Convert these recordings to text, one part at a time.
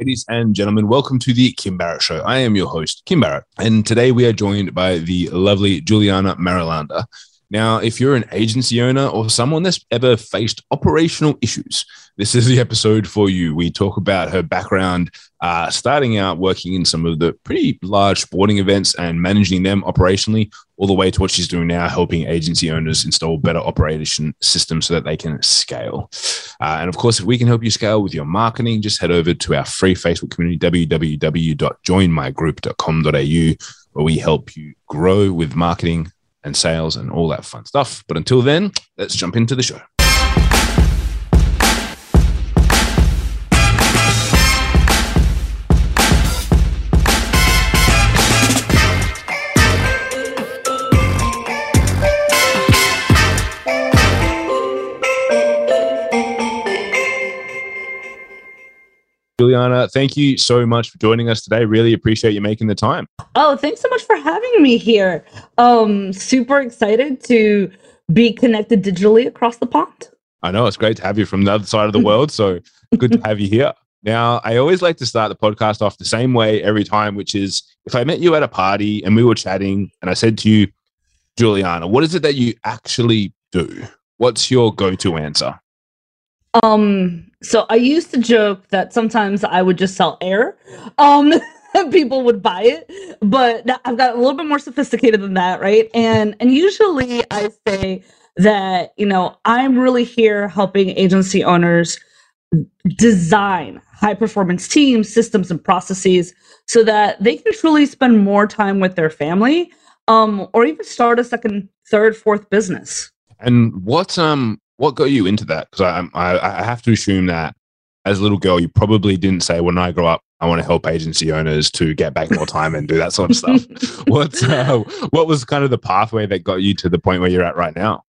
Ladies and gentlemen, welcome to The Kim Barrett Show. I am your host, Kim Barrett, and today we are joined by the lovely Juliana Marulanda. Now, if you're an agency owner or someone that's ever faced operational issues, this is the episode for you. We talk about her background, starting out working in some of the pretty large sporting events and managing them operationally, all the way to what she's doing now, helping agency owners install better operation systems so that they can scale. And of course, if we can help you scale with your marketing, just head over to our free Facebook community, www.joinmygroup.com.au, where we help you grow with marketing and sales and all that fun stuff. But until then, let's jump into the show. Juliana, thank you so much for joining us today. Really appreciate you making the time. Oh, thanks so much for having me here. Super excited to be connected digitally across the pond. I know, it's great to have you from the other side of the world. So good to have you here. Now, I always like to start the podcast off the same way every time, which is if I met you at a party and we were chatting and I said to you, Juliana, what is it that you actually do? What's your go-to answer? So I used to joke that sometimes I would just sell air. People would buy it, but I've got a little bit more sophisticated than that, right? And usually I say that, you know, I'm really here helping agency owners design high performance teams, systems, and processes so that they can truly spend more time with their family, or even start a second, third, fourth business. And what got you into that? Because I have to assume that as a little girl, you probably didn't say, when I grow up, I want to help agency owners to get back more time and do that sort of stuff. What was kind of the pathway that got you to the point where you're at right now?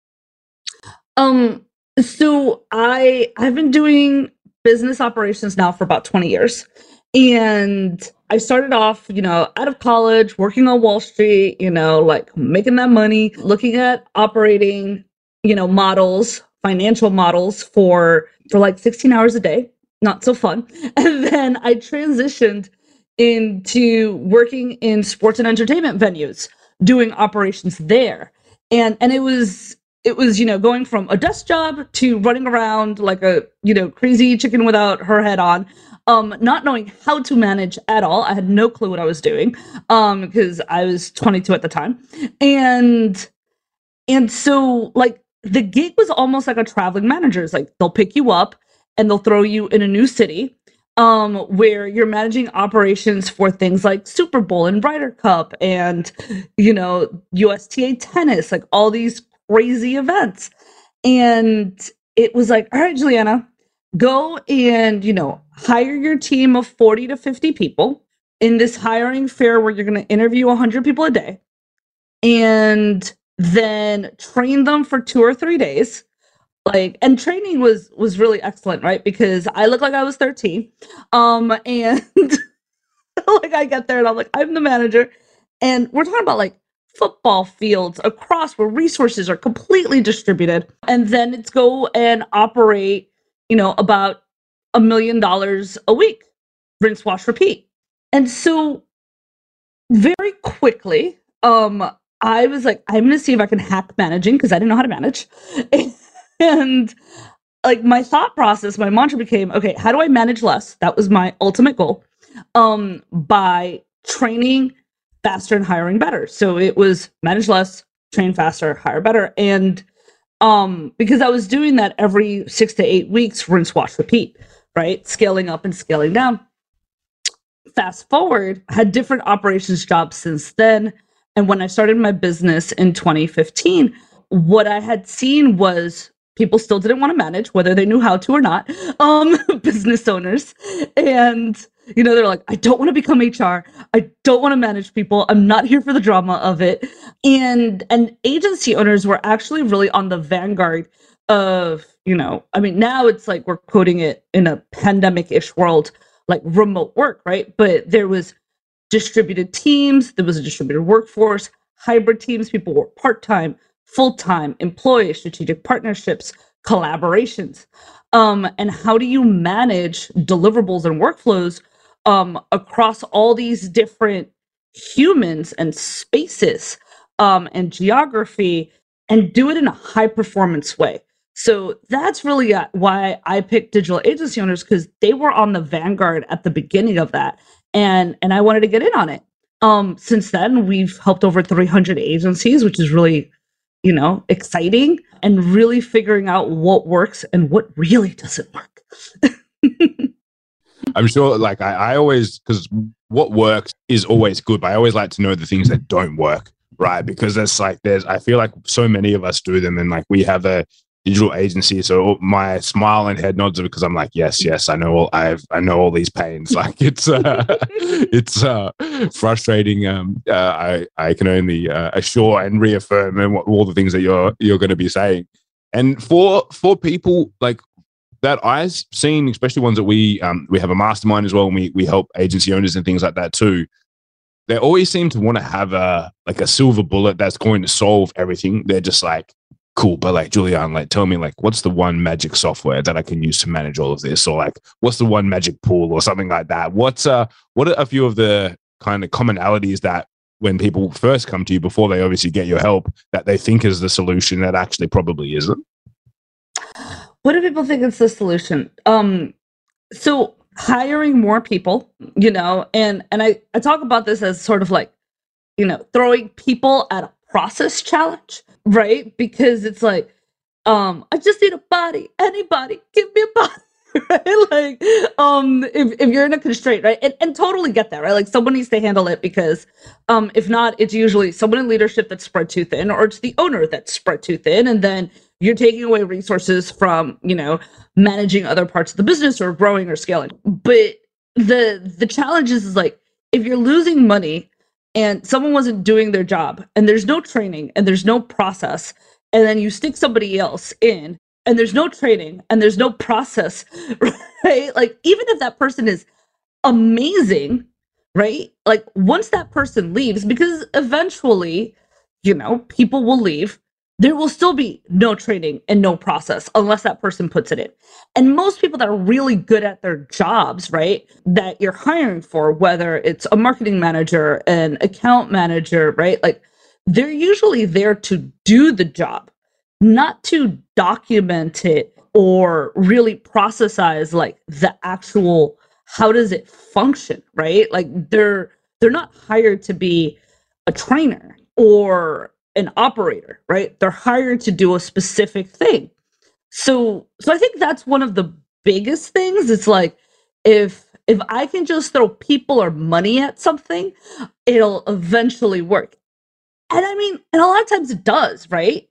So I've been doing business operations now for about 20 years. And I started off, you know, out of college, working on Wall Street, you know, like making that money, looking at operating, you know, models, financial models for like 16 hours a day. Not so fun. And then I transitioned into working in sports and entertainment venues, doing operations there. And it was, you know, going from a desk job to running around like a, you know, crazy chicken without her head on, not knowing how to manage at all. I had no clue what I was doing, because I was 22 at the time. And so like, the gig was almost like a traveling manager. It's like they'll pick you up and they'll throw you in a new city, where you're managing operations for things like Super Bowl and Ryder Cup and, you know, USTA tennis, like all these crazy events. And it was like, all right, Juliana, go and, you know, hire your team of 40 to 50 people in this hiring fair where you're going to interview 100 people a day. And then train them for 2 or 3 days. Like, and training was really excellent, right? Because I looked like I was 13. And like I get there and I'm like, I'm the manager. And we're talking about like football fields across where resources are completely distributed. And then it's go and operate, you know, about $1 million a week, rinse, wash, repeat. And so very quickly, I was like, I'm going to see if I can hack managing, because I didn't know how to manage. And like my thought process, my mantra became, okay, how do I manage less? That was my ultimate goal, by training faster and hiring better. So it was manage less, train faster, hire better. And because I was doing that every 6 to 8 weeks, rinse, wash, repeat, right? Scaling up and scaling down. Fast forward, I had different operations jobs since then. And when I started my business in 2015, what I had seen was people still didn't want to manage, whether they knew how to or not, business owners. And, you know, they're like, I don't want to become HR. I don't want to manage people. I'm not here for the drama of it. And agency owners were actually really on the vanguard of, you know, I mean, now it's like we're quoting it in a pandemic-ish world, like remote work, right? But there was distributed teams, there was a distributed workforce, hybrid teams, people were part-time, full-time, employees, strategic partnerships, collaborations. And how do you manage deliverables and workflows across all these different humans and spaces and geography, and do it in a high performance way. So that's really why I picked digital agency owners, because they were on the vanguard at the beginning of that. And I wanted to get in on it. Since then, we've helped over 300 agencies, which is really, you know, exciting, and really figuring out what works and what really doesn't work. I'm sure, like, I always, because what works is always good, but I always like to know the things that don't work, right? Because that's like, I feel like so many of us do them, and like we have a digital agency, so my smile and head nods are because I'm like, yes, I know all these pains. Like it's frustrating. I can only assure and reaffirm and all the things that you're going to be saying. And for people like that I've seen, especially ones that we have a mastermind as well, and we help agency owners and things like that too. They always seem to want to have a silver bullet that's going to solve everything. They're just like, cool, but like, Juliana, like, tell me, like, what's the one magic software that I can use to manage all of this? Or like, what's the one magic pool or something like that? What are a few of the kind of commonalities that when people first come to you, before they obviously get your help, that they think is the solution that actually probably isn't? What do people think is the solution? So hiring more people, you know, and I talk about this as sort of like, you know, throwing people at a process challenge, right? Because it's like, I just need a body. Anybody, give me a body, right? Like, if you're in a constraint, right? And totally get that, right? Like, someone needs to handle it, because if not, it's usually someone in leadership that's spread too thin, or it's the owner that's spread too thin, and then you're taking away resources from, you know, managing other parts of the business or growing or scaling. But the challenge is like, if you're losing money and someone wasn't doing their job, and there's no training and there's no process, and then you stick somebody else in and there's no training and there's no process, right? Like, even if that person is amazing, right? Like, once that person leaves, because eventually, you know, people will leave, there will still be no training and no process unless that person puts it in. And most people that are really good at their jobs, right, that you're hiring for, whether it's a marketing manager, an account manager, right, like, they're usually there to do the job, not to document it or really processize like the actual, how does it function, right? Like, they're not hired to be a trainer or an operator, right? They're hired to do a specific thing. So I think that's one of the biggest things. It's like, if I can just throw people or money at something, it'll eventually work. And I mean, and a lot of times it does, right?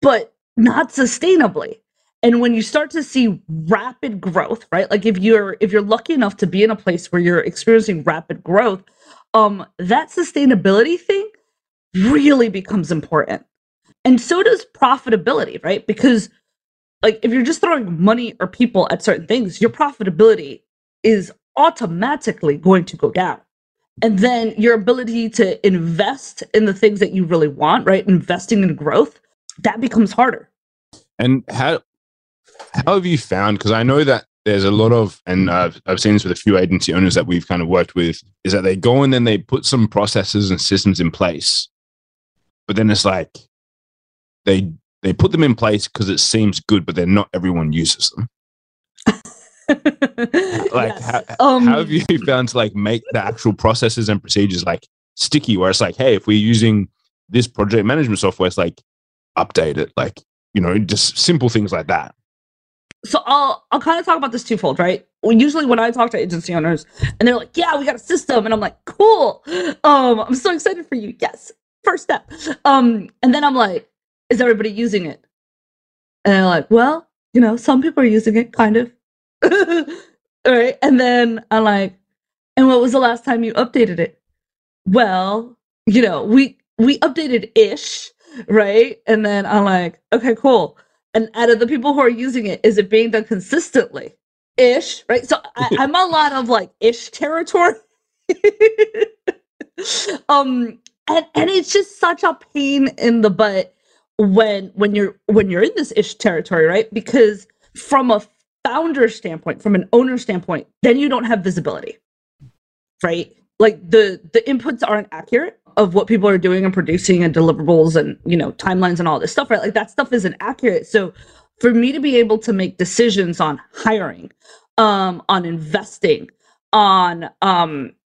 But not sustainably. And when you start to see rapid growth, right? Like, if you're lucky enough to be in a place where you're experiencing rapid growth, that sustainability thing really becomes important. And so does profitability, right? Because like, if you're just throwing money or people at certain things, your profitability is automatically going to go down. And then your ability to invest in the things that you really want, right? Investing in growth, that becomes harder. And how have you found, because I know that there's a lot of, and I've seen this with a few agency owners that we've kind of worked with, is that they go and then they put some processes and systems in place. But then it's like they put them in place because it seems good, but then not everyone uses them. Like, yes. How have you found to like make the actual processes and procedures like sticky, where it's like, hey, if we're using this project management software, it's like, update it, like, you know, just simple things like that. So I'll kind of talk about this twofold, right? Well, usually when I talk to agency owners and they're like, yeah, we got a system. And I'm like, cool. I'm so excited for you. Yes. First step. And then I'm like, is everybody using it? And they're like, well, you know, some people are using it, kind of. All right. And then I'm like, and what was the last time you updated it? Well, you know, we updated ish, right? And then I'm like, okay, cool. And out of the people who are using it, is it being done consistently? Ish, right? So I'm a lot of like ish territory. And it's just such a pain in the butt when you're in this ish territory, right? Because from a founder standpoint, from an owner standpoint, then you don't have visibility, right? Like the inputs aren't accurate of what people are doing and producing and deliverables and, you know, timelines and all this stuff, right? Like that stuff isn't accurate. So for me to be able to make decisions on hiring, on investing, on,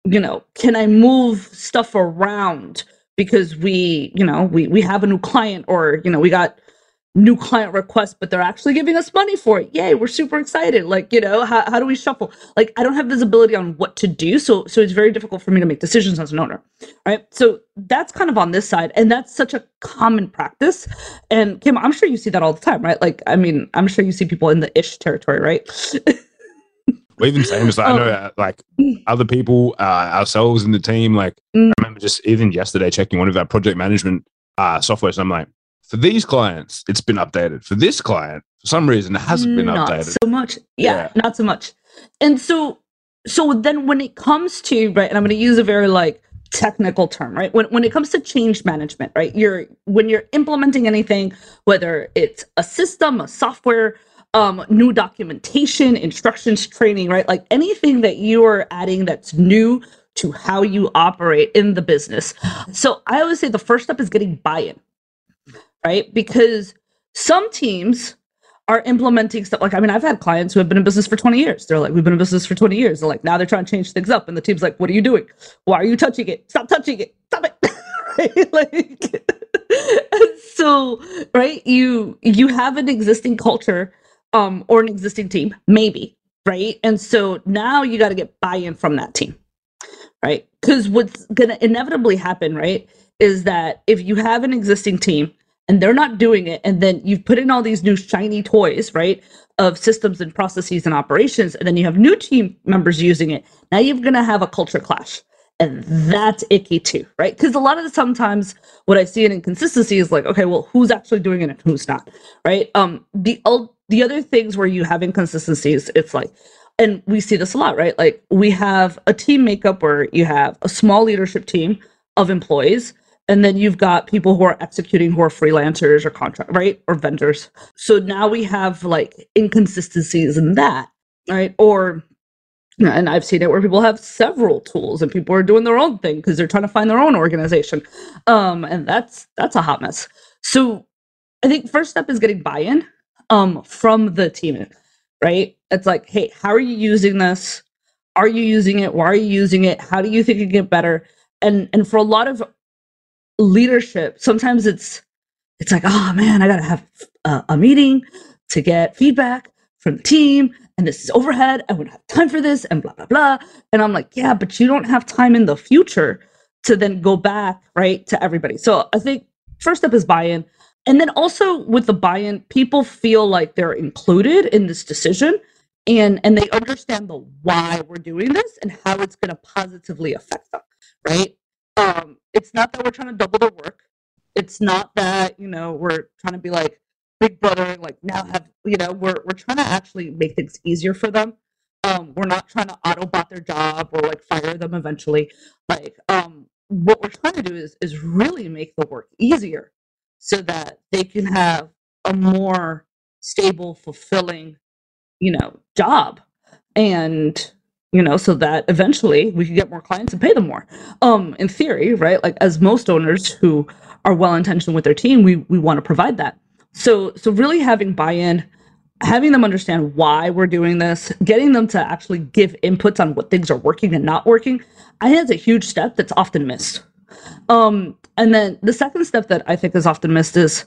you know, can I move stuff around because we have a new client, or, you know, we got new client requests, but they're actually giving us money for it. Yay, we're super excited. Like, you know, how do we shuffle? Like, I don't have visibility on what to do. So it's very difficult for me to make decisions as an owner, right? So that's kind of on this side. And that's such a common practice. And Kim, I'm sure you see that all the time, right? Like, I mean, I'm sure you see people in the ish territory, right? Or even saying this, like, I know like other people, ourselves in the team, like I remember just even yesterday checking one of our project management softwares, and I'm like, for these clients, it's been updated. For this client, for some reason, it hasn't been updated. Not so much. Yeah, not so much. And so then when it comes to, right, and I'm going to use a very like technical term, right? When it comes to change management, right, when you're implementing anything, whether it's a system, a software, new documentation, instructions, training, right? Like anything that you are adding that's new to how you operate in the business. So I always say the first step is getting buy-in. Right? Because some teams are implementing stuff. Like, I mean, I've had clients who have been in business for 20 years. They're like, we've been in business for 20 years. They're like, now they're trying to change things up. And the team's like, what are you doing? Why are you touching it? Stop touching it. Stop it. Like, so, right? You have an existing culture or an existing team, maybe, right? And so now you got to get buy-in from that team, right? Because what's going to inevitably happen, right, is that if you have an existing team and they're not doing it, and then you've put in all these new shiny toys, right, of systems and processes and operations, and then you have new team members using it, now you're going to have a culture clash. And that's icky too, right? Because a lot of the sometimes what I see in inconsistency is like, okay, well, who's actually doing it and who's not, right? The other things where you have inconsistencies, it's like, and we see this a lot, right? Like we have a team makeup where you have a small leadership team of employees, and then you've got people who are executing, who are freelancers or contract, right? Or vendors. So now we have like inconsistencies in that, right? Or, and I've seen it where people have several tools and people are doing their own thing because they're trying to find their own organization. And that's a hot mess. So I think first step is getting buy-in from the team, right? It's like, hey, how are you using this? Are you using it? Why are you using it? How do you think it can get better? And for a lot of leadership, sometimes it's like, oh man, I gotta have a meeting to get feedback from the team, and this is overhead, I wouldn't have time for this, and blah blah blah. And I'm like, yeah, but you don't have time in the future to then go back, right, to everybody. So I think first step is buy-in, and then also with the buy-in, people feel like they're included in this decision, and they understand the why we're doing this and how it's going to positively affect them, right? It's not that we're trying to double the work. It's not that, you know, we're trying to be like big brother, like now have, you know, we're trying to actually make things easier for them. We're not trying to auto-bot their job or like fire them eventually. Like, what we're trying to do is really make the work easier so that they can have a more stable, fulfilling, you know, job. And, you know, so that eventually we can get more clients and pay them more. In theory, right? Like as most owners who are well-intentioned with their team, we want to provide that. So really having buy-in, having them understand why we're doing this, getting them to actually give inputs on what things are working and not working, I think that's a huge step that's often missed. And then the second step that I think is often missed is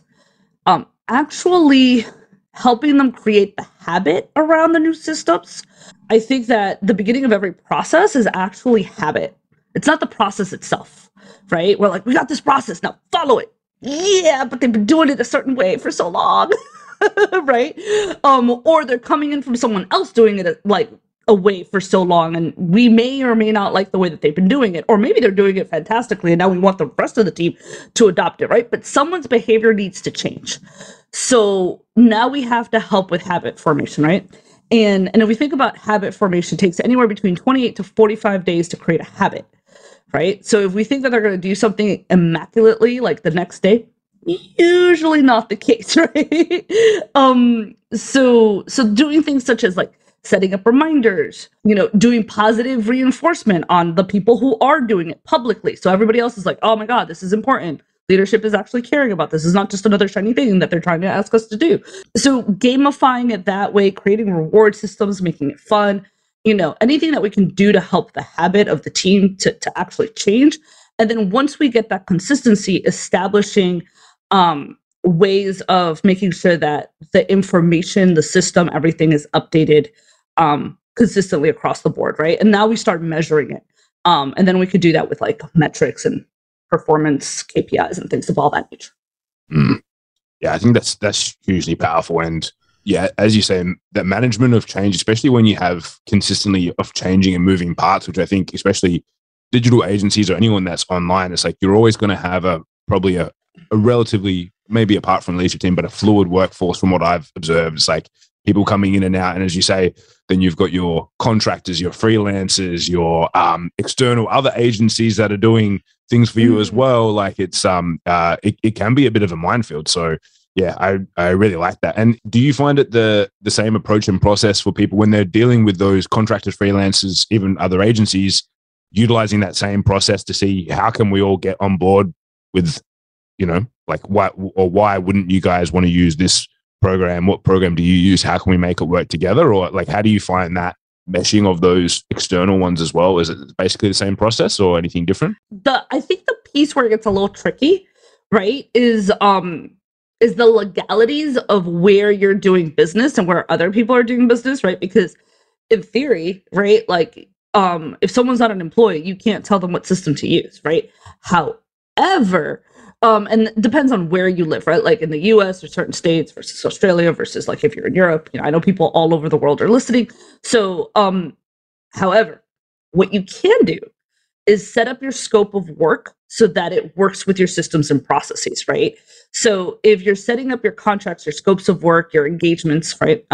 actually helping them create the habit around the new systems. I think that the beginning of every process is actually habit. It's not the process itself, right? We're like, we got this process, now follow it. Yeah, but they've been doing it a certain way for so long, right? Or they're coming in from someone else doing it like a way for so long, and we may or may not like the way that they've been doing it, or maybe they're doing it fantastically, and now we want the rest of the team to adopt it, right? But someone's behavior needs to change. So now we have to help with habit formation, right? And if we think about habit formation, it takes anywhere between 28 to 45 days to create a habit, right? So if we think that they're going to do something immaculately, like the next day, usually not the case, right? So doing things such as like setting up reminders, you know, doing positive reinforcement on the people who are doing it publicly. So everybody else is like, oh my God, this is important. Leadership is actually caring about this. It's not just another shiny thing that they're trying to ask us to do. So gamifying it that way, creating reward systems, making it fun, you know, anything that we can do to help the habit of the team to actually change. And then once we get that consistency, establishing ways of making sure that the information, the system, everything is updated consistently across the board, right? And now we start measuring it. And then we could do that with like metrics and performance KPIs and things of all that nature. Mm. Yeah, I think that's hugely powerful. And yeah, as you say, that management of change, especially when you have consistently of changing and moving parts, which I think especially digital agencies or anyone that's online, it's like you're always going to have probably a relatively, maybe apart from the leadership team, but a fluid workforce from what I've observed. It's like people coming in and out. And as you say, then you've got your contractors, your freelancers, your external other agencies that are doing things for you as well. Like it's it can be a bit of a minefield. So yeah, I really like that. And do you find it the same approach and process for people when they're dealing with those contractors, freelancers, even other agencies, utilizing that same process to see how can we all get on board with, you know, like why wouldn't you guys want to use this program? What program do you use? How can we make it work together? Or like, how do you find that meshing of those external ones as well? Is it basically the same process or anything different? I think the piece where it gets a little tricky, right, is the legalities of where you're doing business and where other people are doing business, right? Because in theory, right, like if someone's not an employee, you can't tell them what system to use, right? However, and it depends on where you live, right? Like in the US or certain states versus Australia versus like if you're in Europe, you know, I know people all over the world are listening. So, however, what you can do is set up your scope of work so that it works with your systems and processes, right? So if you're setting up your contracts, your scopes of work, your engagements, right?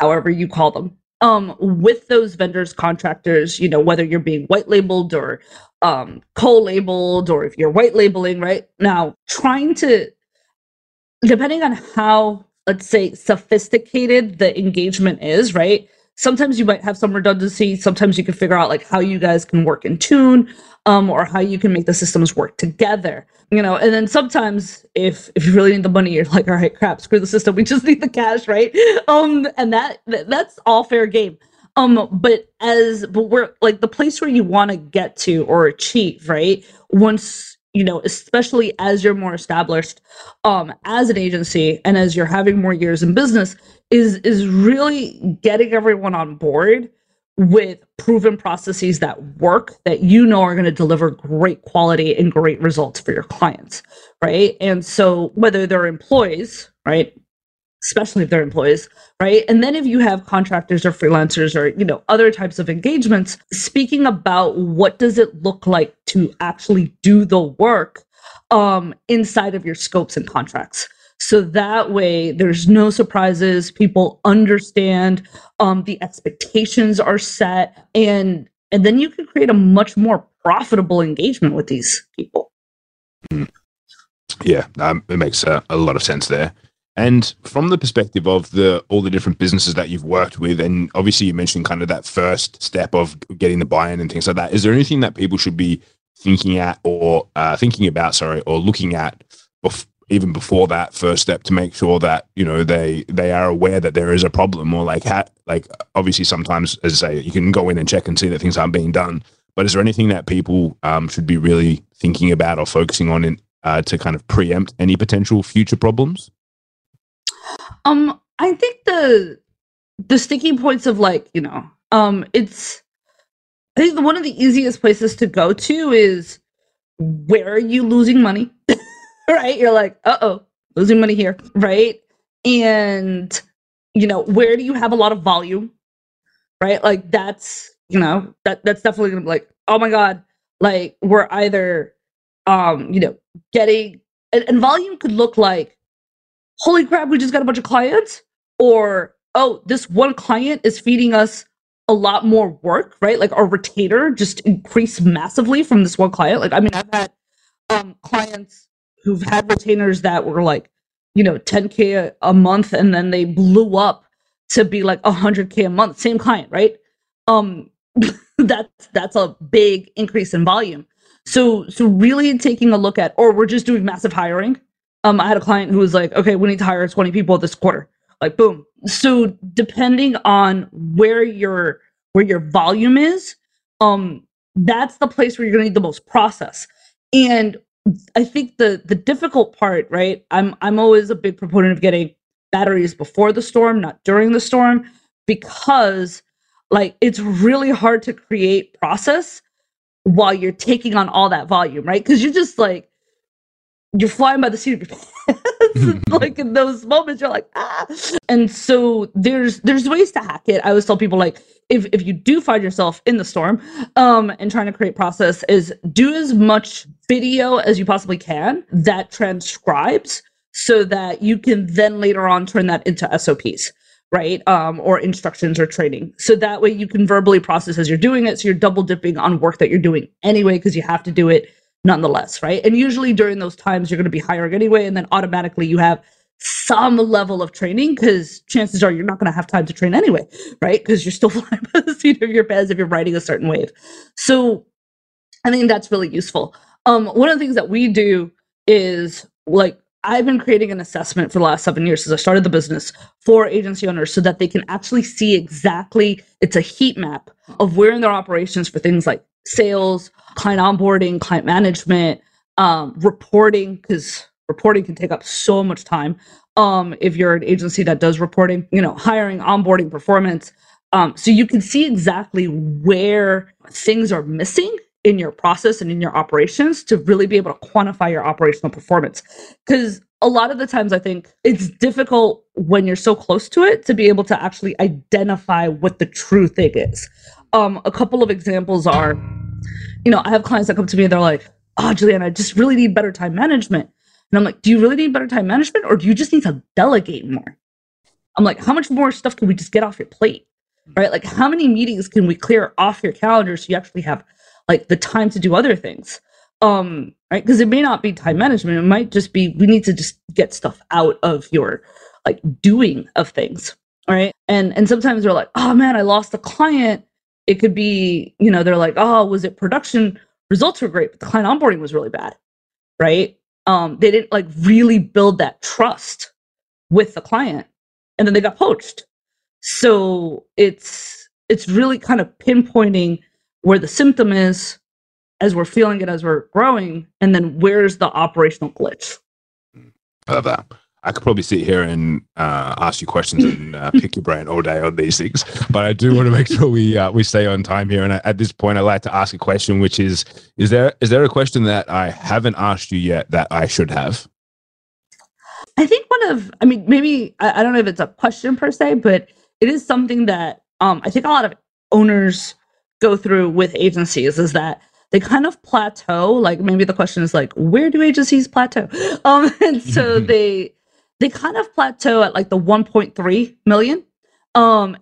However you call them, with those vendors, contractors, you know, whether you're being white labeled or co-labeled, or if you're white labeling, right? Now, trying to, depending on how, let's say, sophisticated the engagement is, right? Sometimes you might have some redundancy. Sometimes you can figure out like how you guys can work in tune, or how you can make the systems work together, you know? And then sometimes if you really need the money, you're like, all right, crap, screw the system. We just need the cash, right? And that's all fair game. But we're like the place where you want to get to or achieve, right? Once, you know, especially as you're more established, as an agency and as you're having more years in business is really getting everyone on board with proven processes that work that, you know, are going to deliver great quality and great results for your clients, right? And so whether they're employees, right? Especially if they're employees, right? And then if you have contractors or freelancers or, you know, other types of engagements, speaking about what does it look like to actually do the work inside of your scopes and contracts. So that way there's no surprises, people understand, the expectations are set, and then you can create a much more profitable engagement with these people. Yeah, it makes a lot of sense there. And from the perspective of all the different businesses that you've worked with, and obviously you mentioned kind of that first step of getting the buy-in and things like that, is there anything that people should be thinking about or looking at even before that first step to make sure that, you know, they are aware that there is a problem? Or like obviously sometimes, as I say, you can go in and check and see that things aren't being done, but is there anything that people should be really thinking about or focusing on to kind of preempt any potential future problems? I think the sticky points of like, you know, I think one of the easiest places to go to is, where are you losing money? Right? You're like, losing money here, right? And, you know, where do you have a lot of volume, right? Like that's, you know, that's definitely gonna be like, oh my God, like we're either, you know, getting, and volume could look like, holy crap, we just got a bunch of clients, or, oh, this one client is feeding us a lot more work, right? Like our retainer just increased massively from this one client. Like, I mean, I've had clients who've had retainers that were like, you know, $10,000 a month, and then they blew up to be like $100K a month, same client, right? That's a big increase in volume. So really taking a look at, or we're just doing massive hiring. I had a client who was like, okay, we need to hire 20 people this quarter. Like, boom. So depending on where your volume is, that's the place where you're gonna need the most process. And I think the difficult part, right? I'm always a big proponent of getting batteries before the storm, not during the storm, because like it's really hard to create process while you're taking on all that volume, right? Because you're just like, you're flying by the seat of your pants. Like in those moments, you're like, ah. And so there's ways to hack it. I always tell people, like, if you do find yourself in the storm and trying to create process, is do as much video as you possibly can that transcribes, so that you can then later on turn that into SOPs, right? Or instructions or training. So that way you can verbally process as you're doing it. So you're double dipping on work that you're doing anyway, because you have to do it nonetheless, right? And usually during those times, you're going to be hiring anyway. And then automatically you have some level of training, because chances are you're not going to have time to train anyway, right? Because you're still flying by the seat of your pants if you're riding a certain wave. So I think that's really useful. One of the things that we do is, like, I've been creating an assessment for the last 7 years since I started the business for agency owners, so that they can actually see exactly, it's a heat map of where in their operations for things like sales, client onboarding, client management, reporting, because reporting can take up so much time. If you're an agency that does reporting, you know, hiring, onboarding, performance. So you can see exactly where things are missing in your process and in your operations, to really be able to quantify your operational performance. Because a lot of the times I think it's difficult when you're so close to it to be able to actually identify what the true thing is. A couple of examples are, you know, I have clients that come to me and they're like, oh, Juliana, I just really need better time management. And I'm like, do you really need better time management, or do you just need to delegate more? I'm like, how much more stuff can we just get off your plate, right? Like, how many meetings can we clear off your calendar so you actually have like the time to do other things, right? Because it may not be time management. It might just be, we need to just get stuff out of your like doing of things, right? And sometimes they're like, oh man, I lost a client. It could be, you know, they're like, oh, was it production? Results were great, but the client onboarding was really bad, right? They didn't like really build that trust with the client, and then they got poached. So it's really kind of pinpointing where the symptom is, as we're feeling it, as we're growing, and then where's the operational glitch. I love that. I could probably sit here and ask you questions and pick your brain all day on these things, but I do want to make sure we stay on time here. And at this point, I'd like to ask a question, which is there a question that I haven't asked you yet that I should have? I think I don't know if it's a question per se, but it is something that I think a lot of owners go through with agencies, is that they kind of plateau. Like, maybe the question is like, where do agencies plateau? And so they kind of plateau at like the 1.3 million.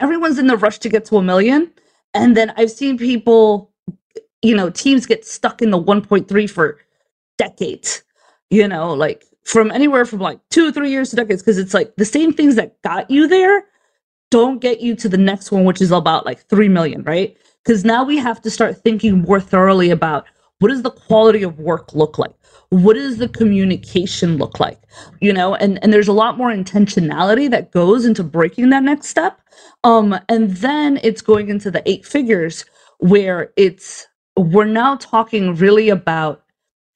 Everyone's in the rush to get to a million. And then I've seen people, you know, teams get stuck in the 1.3 for decades, you know, like from anywhere from like 2 or 3 years to decades. 'Cause it's like the same things that got you there don't get you to the next one, which is about like 3 million, right? Because now we have to start thinking more thoroughly about, what does the quality of work look like? What does the communication look like? You know, and there's a lot more intentionality that goes into breaking that next step. And then it's going into the 8 figures, where we're now talking really about,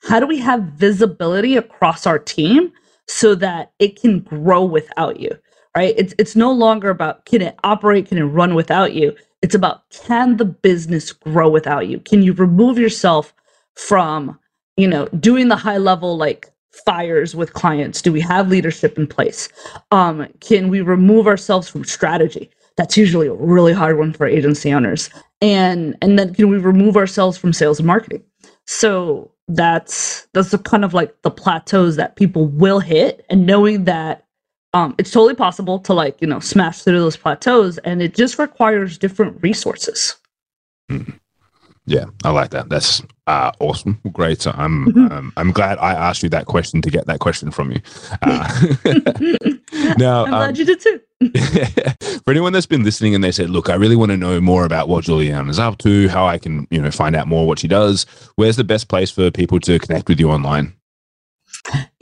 how do we have visibility across our team so that it can grow without you, right? It's no longer about, can it operate, can it run without you? It's about, can the business grow without you? Can you remove yourself from, you know, doing the high level like fires with clients? Do we have leadership in place? Can we remove ourselves from strategy? That's usually a really hard one for agency owners. And then can we remove ourselves from sales and marketing? So that's the kind of like the plateaus that people will hit, and knowing that it's totally possible to, like, you know, smash through those plateaus, and it just requires different resources. Mm. Yeah, I like that. That's awesome. Great. So I'm glad I asked you that question to get that question from you. Now, I'm glad you did too. For anyone that's been listening and they said, look, I really want to know more about what Juliana is up to, how I can, you know, find out more what she does, where's the best place for people to connect with you online?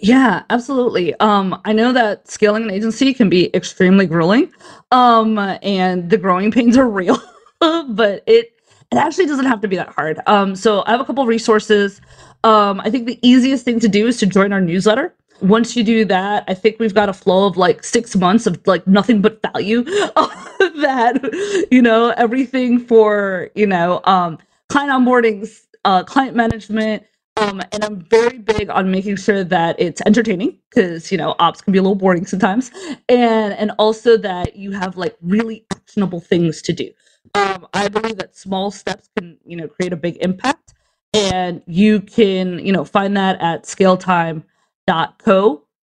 Yeah, absolutely. I know that scaling an agency can be extremely grueling, and the growing pains are real, but it actually doesn't have to be that hard. So I have a couple of resources. I think the easiest thing to do is to join our newsletter. Once you do that, I think we've got a flow of like 6 months of like nothing but value that, you know, everything for, you know, client onboardings, client management. And I'm very big on making sure that it's entertaining because, you know, ops can be a little boring sometimes. And also that you have like really actionable things to do. I believe that small steps can, you know, create a big impact, and you can, you know, find that at scaletime.co.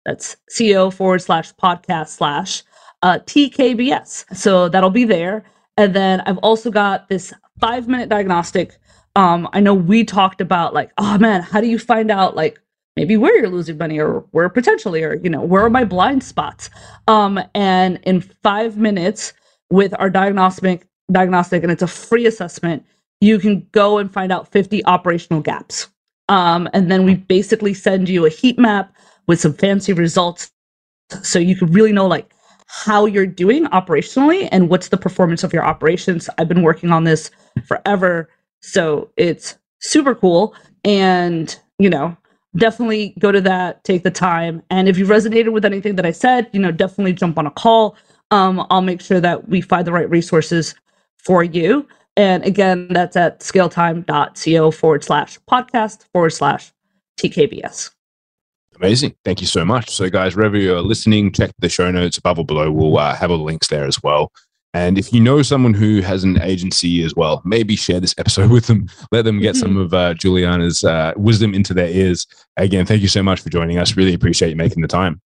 That's co/podcast/TKBS. So that'll be there. And then I've also got this 5-minute diagnostic. I know we talked about like, oh man, how do you find out like maybe where you're losing money or where potentially, or, you know, where are my blind spots? And in 5 minutes with our diagnostic, and it's a free assessment, you can go and find out 50 operational gaps. And then we basically send you a heat map with some fancy results, so you can really know like how you're doing operationally and what's the performance of your operations. I've been working on this forever, so it's super cool. And, you know, definitely go to that, take the time. And if you resonated with anything that I said, you know, definitely jump on a call. I'll make sure that we find the right resources for you. And again, that's at scaletime.co/podcast/TKBS. Amazing. Thank you so much. So guys, wherever you're listening, check the show notes above or below. We'll have all the links there as well. And if you know someone who has an agency as well, maybe share this episode with them. Let them get some of Juliana's wisdom into their ears. Again, thank you so much for joining us. Really appreciate you making the time.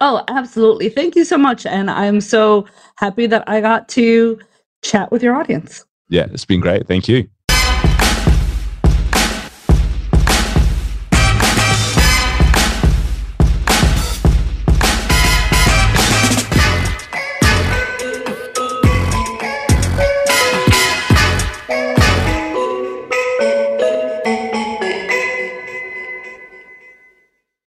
Oh, absolutely. Thank you so much. And I'm so happy that I got to chat with your audience. Yeah, it's been great. Thank you.